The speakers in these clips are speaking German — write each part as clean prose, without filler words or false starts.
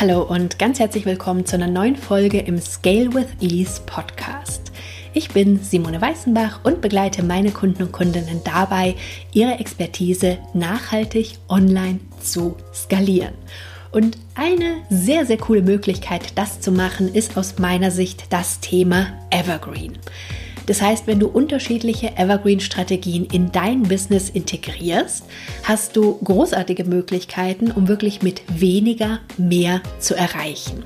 Hallo und ganz herzlich willkommen zu einer neuen Folge im Scale with Ease Podcast. Ich bin Simone Weißenbach und begleite meine Kunden und Kundinnen dabei, ihre Expertise nachhaltig online zu skalieren. Und eine sehr, sehr coole Möglichkeit, das zu machen, ist aus meiner Sicht das Thema Evergreen. Das heißt, wenn du unterschiedliche Evergreen-Strategien in dein Business integrierst, hast du großartige Möglichkeiten, um wirklich mit weniger mehr zu erreichen.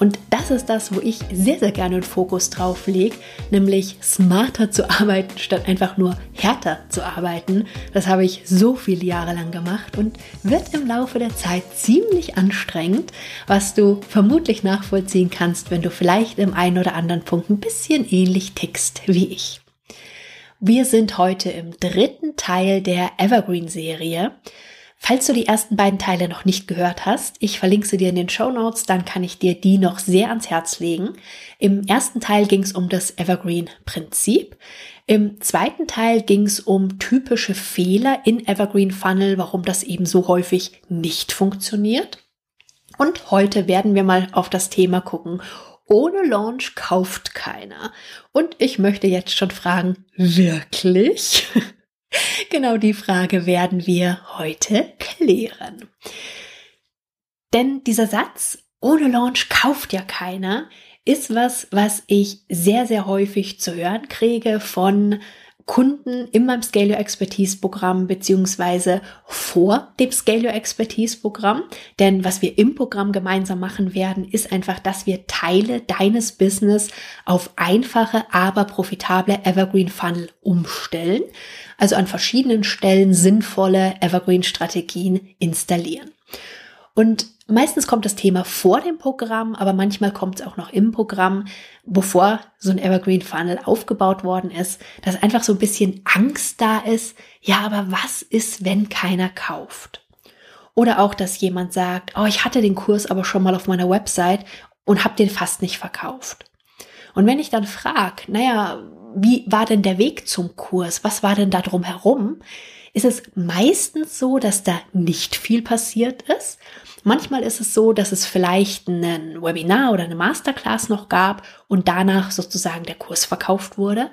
Und das ist das, wo ich sehr, sehr gerne den Fokus drauf lege, nämlich smarter zu arbeiten, statt einfach nur härter zu arbeiten. Das habe ich so viele Jahre lang gemacht und wird im Laufe der Zeit ziemlich anstrengend, was du vermutlich nachvollziehen kannst, wenn du vielleicht im einen oder anderen Punkt ein bisschen ähnlich tickst wie ich. Wir sind heute im dritten Teil der Evergreen-Serie. Falls du die ersten beiden Teile noch nicht gehört hast, ich verlinke sie dir in den Shownotes, dann kann ich dir die noch sehr ans Herz legen. Im ersten Teil ging es um das Evergreen-Prinzip. Im zweiten Teil ging es um typische Fehler in Evergreen-Funnel, warum das eben so häufig nicht funktioniert. Und heute werden wir mal auf das Thema gucken. Ohne Launch kauft keiner. Und ich möchte jetzt schon fragen, wirklich? Genau die Frage werden wir heute klären. Denn dieser Satz, ohne Launch kauft ja keiner, ist was ich sehr, sehr häufig zu hören kriege von Kunden in meinem Scale-Your-Expertise-Programm beziehungsweise vor dem Scale-Your-Expertise-Programm. Denn was wir im Programm gemeinsam machen werden, ist einfach, dass wir Teile deines Business auf einfache, aber profitable Evergreen-Funnel umstellen. Also an verschiedenen Stellen sinnvolle Evergreen-Strategien installieren. Und meistens kommt das Thema vor dem Programm, aber manchmal kommt es auch noch im Programm, bevor so ein Evergreen-Funnel aufgebaut worden ist, dass einfach so ein bisschen Angst da ist. Ja, aber was ist, wenn keiner kauft? Oder auch, dass jemand sagt, oh, ich hatte den Kurs aber schon mal auf meiner Website und habe den fast nicht verkauft. Und wenn ich dann frage, naja, wie war denn der Weg zum Kurs? Was war denn da drumherum? Ist es meistens so, dass da nicht viel passiert ist. Manchmal ist es so, dass es vielleicht ein Webinar oder eine Masterclass noch gab und danach sozusagen der Kurs verkauft wurde.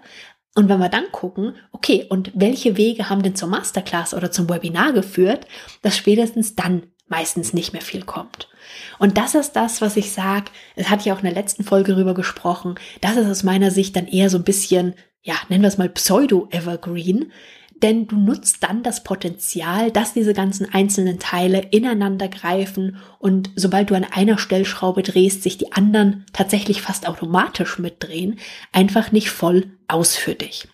Und wenn wir dann gucken, okay, und welche Wege haben denn zur Masterclass oder zum Webinar geführt, dass spätestens dann meistens nicht mehr viel kommt. Und das ist das, was ich sage, das hatte ich auch in der letzten Folge drüber gesprochen, das ist aus meiner Sicht dann eher so ein bisschen, ja, nennen wir es mal Pseudo-Evergreen, denn du nutzt dann das Potenzial, dass diese ganzen einzelnen Teile ineinander greifen und sobald du an einer Stellschraube drehst, sich die anderen tatsächlich fast automatisch mitdrehen, einfach nicht voll aus für dich.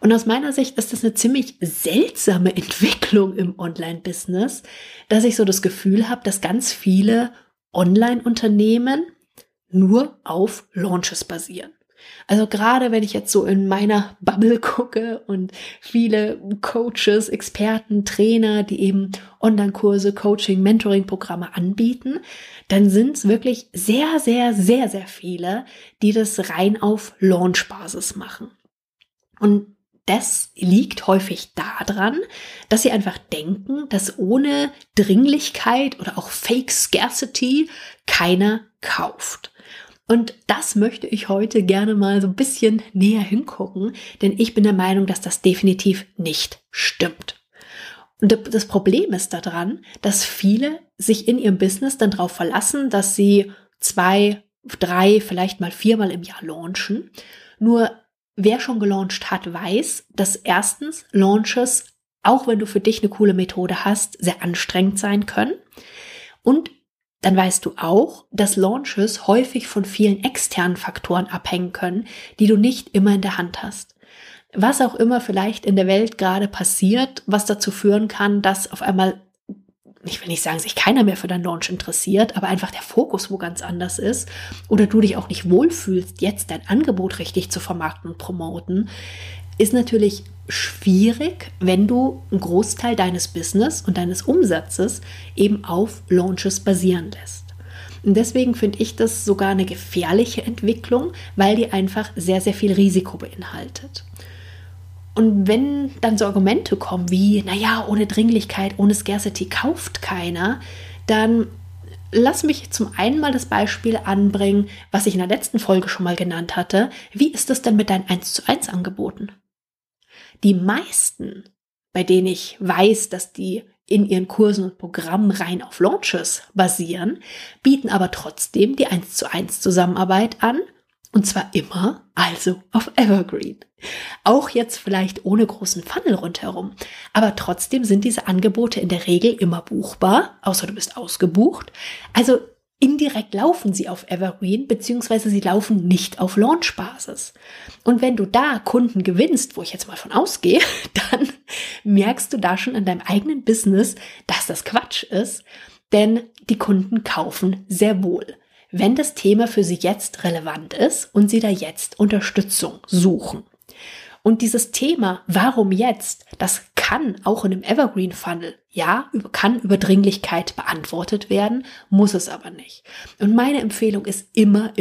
Und aus meiner Sicht ist das eine ziemlich seltsame Entwicklung im Online-Business, dass ich so das Gefühl habe, dass ganz viele Online-Unternehmen nur auf Launches basieren. Also gerade wenn ich jetzt so in meiner Bubble gucke und viele Coaches, Experten, Trainer, die eben Online-Kurse, Coaching, Mentoring-Programme anbieten, dann sind es wirklich sehr, sehr, sehr, sehr viele, die das rein auf Launch-Basis machen. Und das liegt häufig daran, dass sie einfach denken, dass ohne Dringlichkeit oder auch Fake Scarcity keiner kauft. Und das möchte ich heute gerne mal so ein bisschen näher hingucken, denn ich bin der Meinung, dass das definitiv nicht stimmt. Und das Problem ist daran, dass viele sich in ihrem Business dann darauf verlassen, dass sie 2, 3, vielleicht mal 4-mal im Jahr launchen. Nur wer schon gelauncht hat, weiß, dass erstens Launches, auch wenn du für dich eine coole Methode hast, sehr anstrengend sein können. Und dann weißt du auch, dass Launches häufig von vielen externen Faktoren abhängen können, die du nicht immer in der Hand hast. Was auch immer vielleicht in der Welt gerade passiert, was dazu führen kann, dass auf einmal, ich will nicht sagen, sich keiner mehr für deinen Launch interessiert, aber einfach der Fokus wo ganz anders ist oder du dich auch nicht wohlfühlst, jetzt dein Angebot richtig zu vermarkten und promoten, ist natürlich schwierig, wenn du einen Großteil deines Business und deines Umsatzes eben auf Launches basieren lässt. Und deswegen finde ich das sogar eine gefährliche Entwicklung, weil die einfach sehr, sehr viel Risiko beinhaltet. Und wenn dann so Argumente kommen wie, naja, ohne Dringlichkeit, ohne Scarcity kauft keiner, dann lass mich zum einen mal das Beispiel anbringen, was ich in der letzten Folge schon mal genannt hatte. Wie ist es denn mit deinen 1:1 Angeboten? Die meisten, bei denen ich weiß, dass die in ihren Kursen und Programmen rein auf Launches basieren, bieten aber trotzdem die 1:1 Zusammenarbeit an, und zwar immer, also auf Evergreen. Auch jetzt vielleicht ohne großen Funnel rundherum, aber trotzdem sind diese Angebote in der Regel immer buchbar, außer du bist ausgebucht. Also indirekt laufen sie auf Evergreen, beziehungsweise sie laufen nicht auf Launch-Basis. Und wenn du da Kunden gewinnst, wo ich jetzt mal von ausgehe, dann merkst du da schon in deinem eigenen Business, dass das Quatsch ist, denn die Kunden kaufen sehr wohl, wenn das Thema für sie jetzt relevant ist und sie da jetzt Unterstützung suchen. Und dieses Thema, warum jetzt, das kann auch in einem Evergreen-Funnel, ja, kann über Dringlichkeit beantwortet werden, muss es aber nicht. Und meine Empfehlung ist immer,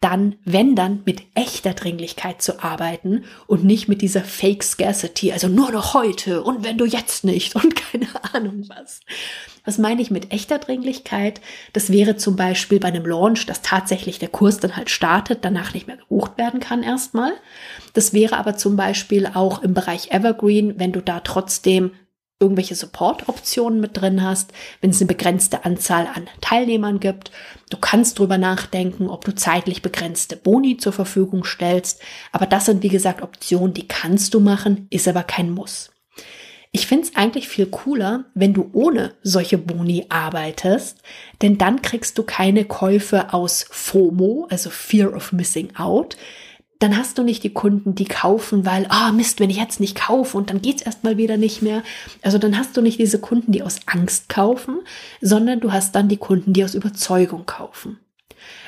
dann, wenn dann, mit echter Dringlichkeit zu arbeiten und nicht mit dieser Fake Scarcity, also nur noch heute und wenn du jetzt nicht und keine Ahnung was. Was meine ich mit echter Dringlichkeit? Das wäre zum Beispiel bei einem Launch, dass tatsächlich der Kurs dann halt startet, danach nicht mehr gebucht werden kann erstmal. Das wäre aber zum Beispiel auch im Bereich Evergreen, wenn du da trotzdem irgendwelche Support-Optionen mit drin hast, wenn es eine begrenzte Anzahl an Teilnehmern gibt. Du kannst drüber nachdenken, ob du zeitlich begrenzte Boni zur Verfügung stellst. Aber das sind, wie gesagt, Optionen, die kannst du machen, ist aber kein Muss. Ich finde es eigentlich viel cooler, wenn du ohne solche Boni arbeitest, denn dann kriegst du keine Käufe aus FOMO, also Fear of Missing Out. Dann hast du nicht die Kunden, die kaufen, weil, Mist, wenn ich jetzt nicht kaufe und dann geht's erstmal wieder nicht mehr. Also dann hast du nicht diese Kunden, die aus Angst kaufen, sondern du hast dann die Kunden, die aus Überzeugung kaufen.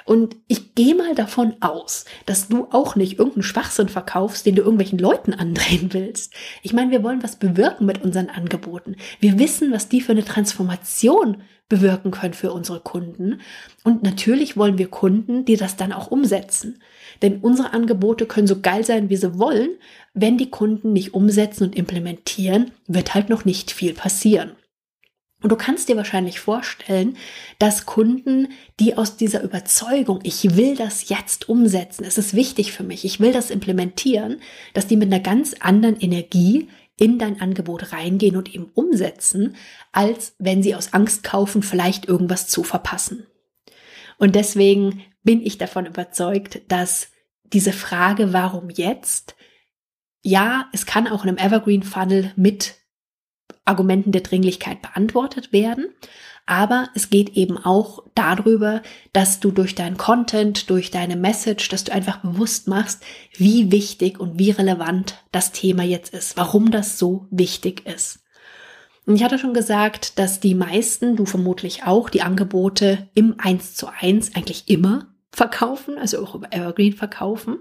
Und ich gehe mal davon aus, dass du auch nicht irgendeinen Schwachsinn verkaufst, den du irgendwelchen Leuten andrehen willst. Ich meine, wir wollen was bewirken mit unseren Angeboten. Wir wissen, was die für eine Transformation bewirken können für unsere Kunden. Und natürlich wollen wir Kunden, die das dann auch umsetzen. Denn unsere Angebote können so geil sein, wie sie wollen. Wenn die Kunden nicht umsetzen und implementieren, wird halt noch nicht viel passieren. Und du kannst dir wahrscheinlich vorstellen, dass Kunden, die aus dieser Überzeugung, ich will das jetzt umsetzen, es ist wichtig für mich, ich will das implementieren, dass die mit einer ganz anderen Energie in dein Angebot reingehen und eben umsetzen, als wenn sie aus Angst kaufen, vielleicht irgendwas zu verpassen. Und deswegen bin ich davon überzeugt, dass diese Frage, warum jetzt? Ja, es kann auch in einem Evergreen-Funnel mit Argumenten der Dringlichkeit beantwortet werden, aber es geht eben auch darüber, dass du durch deinen Content, durch deine Message, dass du einfach bewusst machst, wie wichtig und wie relevant das Thema jetzt ist, warum das so wichtig ist. Und ich hatte schon gesagt, dass die meisten, du vermutlich auch, die Angebote im 1:1 eigentlich immer verkaufen, also auch über Evergreen verkaufen.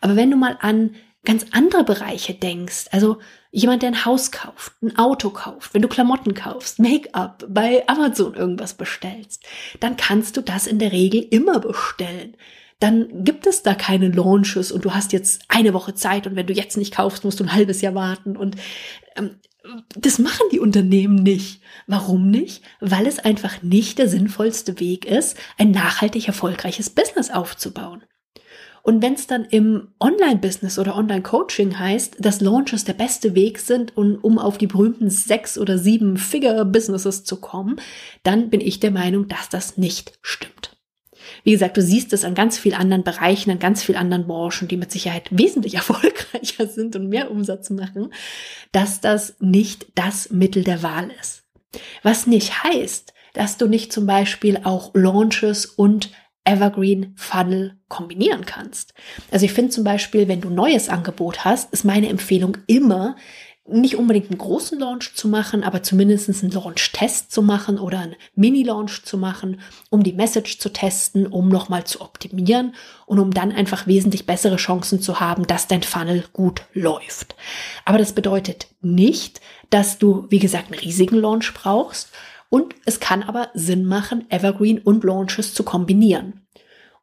Aber wenn du mal an ganz andere Bereiche denkst, also jemand, der ein Haus kauft, ein Auto kauft, wenn du Klamotten kaufst, Make-up, bei Amazon irgendwas bestellst, dann kannst du das in der Regel immer bestellen. Dann gibt es da keine Launches und du hast jetzt eine Woche Zeit und wenn du jetzt nicht kaufst, musst du ein halbes Jahr warten und das machen die Unternehmen nicht. Warum nicht? Weil es einfach nicht der sinnvollste Weg ist, ein nachhaltig erfolgreiches Business aufzubauen. Und wenn es dann im Online-Business oder Online-Coaching heißt, dass Launches der beste Weg sind, um auf die berühmten 6- oder 7- Figure-Businesses zu kommen, dann bin ich der Meinung, dass das nicht stimmt. Wie gesagt, du siehst es an ganz vielen anderen Bereichen, an ganz vielen anderen Branchen, die mit Sicherheit wesentlich erfolgreicher sind und mehr Umsatz machen, dass das nicht das Mittel der Wahl ist. Was nicht heißt, dass du nicht zum Beispiel auch Launches und Evergreen-Funnel kombinieren kannst. Also ich finde zum Beispiel, wenn du ein neues Angebot hast, ist meine Empfehlung immer, nicht unbedingt einen großen Launch zu machen, aber zumindest einen Launch-Test zu machen oder einen Mini-Launch zu machen, um die Message zu testen, um nochmal zu optimieren und um dann einfach wesentlich bessere Chancen zu haben, dass dein Funnel gut läuft. Aber das bedeutet nicht, dass du, wie gesagt, einen riesigen Launch brauchst, und es kann aber Sinn machen, Evergreen und Launches zu kombinieren.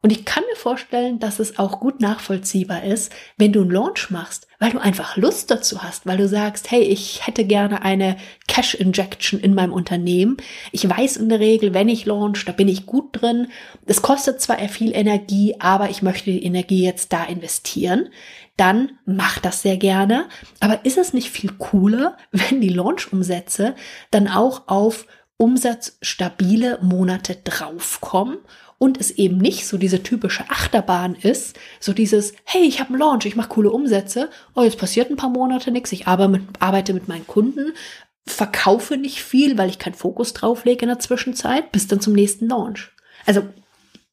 Und ich kann mir vorstellen, dass es auch gut nachvollziehbar ist, wenn du einen Launch machst, weil du einfach Lust dazu hast, weil du sagst, hey, ich hätte gerne eine Cash-Injection in meinem Unternehmen. Ich weiß in der Regel, wenn ich launch, da bin ich gut drin. Das kostet zwar eher viel Energie, aber ich möchte die Energie jetzt da investieren. Dann mach das sehr gerne. Aber ist es nicht viel cooler, wenn die Launch-Umsätze dann auch auf umsatzstabile Monate draufkommen? Und es eben nicht so diese typische Achterbahn ist, so dieses, hey, ich habe einen Launch, ich mache coole Umsätze, oh, jetzt passiert ein paar Monate nichts, ich arbeite mit meinen Kunden, verkaufe nicht viel, weil ich keinen Fokus drauf lege in der Zwischenzeit, bis dann zum nächsten Launch. Also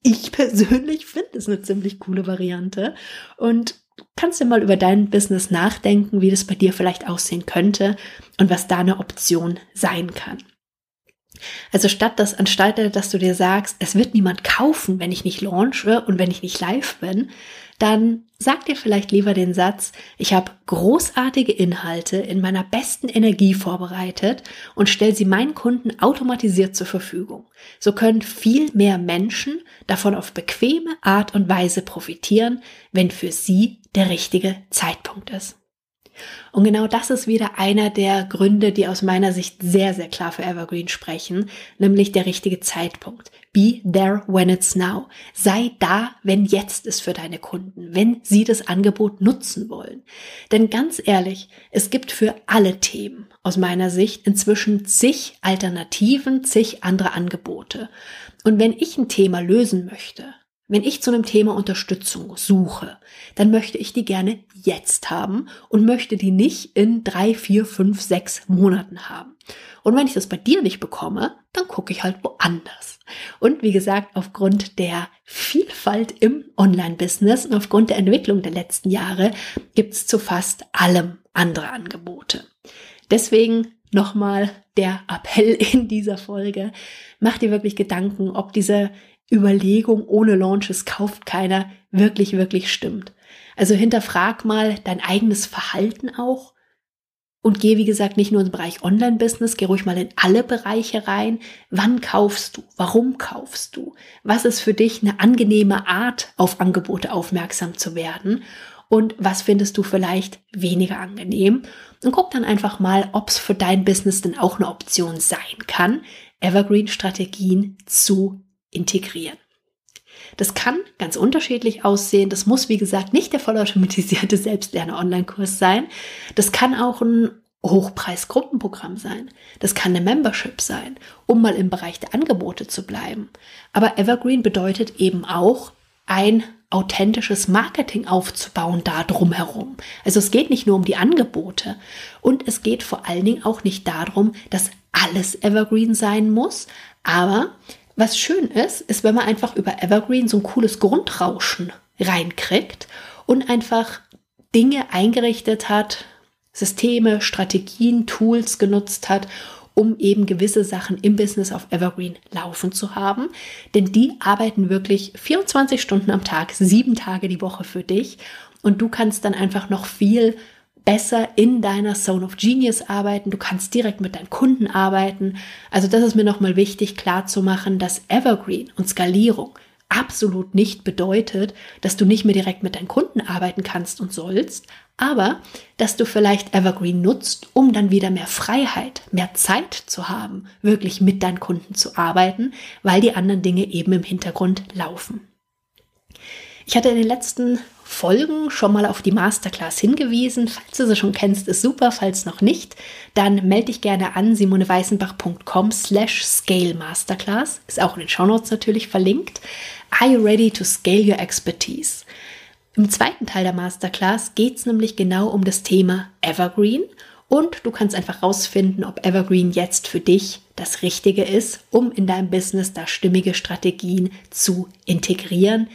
ich persönlich finde es eine ziemlich coole Variante und kannst dir mal über dein Business nachdenken, wie das bei dir vielleicht aussehen könnte und was da eine Option sein kann. Also anstatt dass du dir sagst, es wird niemand kaufen, wenn ich nicht launche und wenn ich nicht live bin, dann sag dir vielleicht lieber den Satz, ich habe großartige Inhalte in meiner besten Energie vorbereitet und stelle sie meinen Kunden automatisiert zur Verfügung. So können viel mehr Menschen davon auf bequeme Art und Weise profitieren, wenn für sie der richtige Zeitpunkt ist. Und genau das ist wieder einer der Gründe, die aus meiner Sicht sehr, sehr klar für Evergreen sprechen, nämlich der richtige Zeitpunkt. Be there when it's now. Sei da, wenn jetzt ist für deine Kunden, wenn sie das Angebot nutzen wollen. Denn ganz ehrlich, es gibt für alle Themen aus meiner Sicht inzwischen zig Alternativen, zig andere Angebote. Und wenn ich ein Thema lösen möchte, wenn ich zu einem Thema Unterstützung suche, dann möchte ich die gerne jetzt haben und möchte die nicht in 3, 4, 5, 6 Monaten haben. Und wenn ich das bei dir nicht bekomme, dann gucke ich halt woanders. Und wie gesagt, aufgrund der Vielfalt im Online-Business und aufgrund der Entwicklung der letzten Jahre gibt es zu fast allem andere Angebote. Deswegen nochmal der Appell in dieser Folge. Mach dir wirklich Gedanken, ob diese Überlegung, ohne Launches kauft keiner, wirklich, wirklich stimmt. Also hinterfrag mal dein eigenes Verhalten auch und geh, wie gesagt, nicht nur im Bereich Online-Business, geh ruhig mal in alle Bereiche rein. Wann kaufst du? Warum kaufst du? Was ist für dich eine angenehme Art, auf Angebote aufmerksam zu werden? Und was findest du vielleicht weniger angenehm? Und guck dann einfach mal, ob es für dein Business denn auch eine Option sein kann, Evergreen-Strategien zu integrieren. Das kann ganz unterschiedlich aussehen. Das muss, wie gesagt, nicht der voll automatisierte Selbstlerner-Online-Kurs sein. Das kann auch ein Hochpreis-Gruppenprogramm sein. Das kann eine Membership sein, um mal im Bereich der Angebote zu bleiben. Aber Evergreen bedeutet eben auch, ein authentisches Marketing aufzubauen da drumherum. Also es geht nicht nur um die Angebote und es geht vor allen Dingen auch nicht darum, dass alles Evergreen sein muss, aber was schön ist, ist, wenn man einfach über Evergreen so ein cooles Grundrauschen reinkriegt und einfach Dinge eingerichtet hat, Systeme, Strategien, Tools genutzt hat, um eben gewisse Sachen im Business auf Evergreen laufen zu haben. Denn die arbeiten wirklich 24 Stunden am Tag, 7 Tage die Woche für dich und du kannst dann einfach noch viel besser in deiner Zone of Genius arbeiten, du kannst direkt mit deinen Kunden arbeiten. Also das ist mir nochmal wichtig klar zu machen, dass Evergreen und Skalierung absolut nicht bedeutet, dass du nicht mehr direkt mit deinen Kunden arbeiten kannst und sollst, aber dass du vielleicht Evergreen nutzt, um dann wieder mehr Freiheit, mehr Zeit zu haben, wirklich mit deinen Kunden zu arbeiten, weil die anderen Dinge eben im Hintergrund laufen. Ich hatte in den letzten Folgen schon mal auf die Masterclass hingewiesen. Falls du sie schon kennst, ist super. Falls noch nicht, dann melde dich gerne an simoneweißenbach.com/scale-masterclass. Ist auch in den Shownotes natürlich verlinkt. Are you ready to scale your expertise? Im zweiten Teil der Masterclass geht es nämlich genau um das Thema Evergreen und du kannst einfach rausfinden, ob Evergreen jetzt für dich das Richtige ist, um in deinem Business da stimmige Strategien zu integrieren.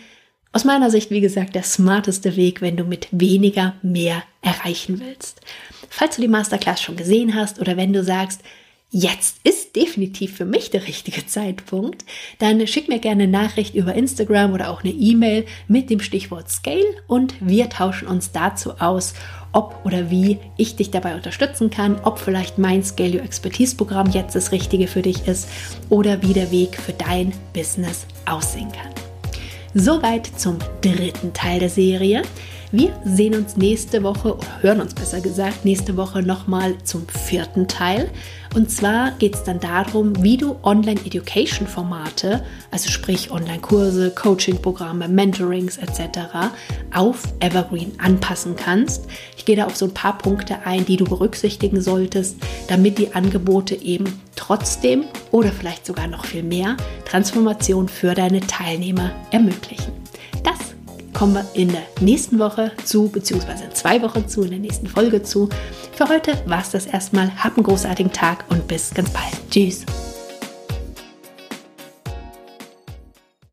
Aus meiner Sicht, wie gesagt, der smarteste Weg, wenn du mit weniger mehr erreichen willst. Falls du die Masterclass schon gesehen hast oder wenn du sagst, jetzt ist definitiv für mich der richtige Zeitpunkt, dann schick mir gerne eine Nachricht über Instagram oder auch eine E-Mail mit dem Stichwort Scale und wir tauschen uns dazu aus, ob oder wie ich dich dabei unterstützen kann, ob vielleicht mein Scale-Your-Expertise-Programm jetzt das Richtige für dich ist oder wie der Weg für dein Business aussehen kann. Soweit zum dritten Teil der Serie. Wir sehen uns nächste Woche, oder hören uns besser gesagt, nächste Woche nochmal zum vierten Teil. Und zwar geht es dann darum, wie du Online-Education-Formate, also sprich Online-Kurse, Coaching-Programme, Mentorings etc. auf Evergreen anpassen kannst. Ich gehe da auf so ein paar Punkte ein, die du berücksichtigen solltest, damit die Angebote eben trotzdem oder vielleicht sogar noch viel mehr Transformation für deine Teilnehmer ermöglichen. Das kommen wir in der nächsten Woche zu, beziehungsweise in 2 Wochen zu, in der nächsten Folge zu. Für heute war es das erstmal. Hab einen großartigen Tag und bis ganz bald. Tschüss.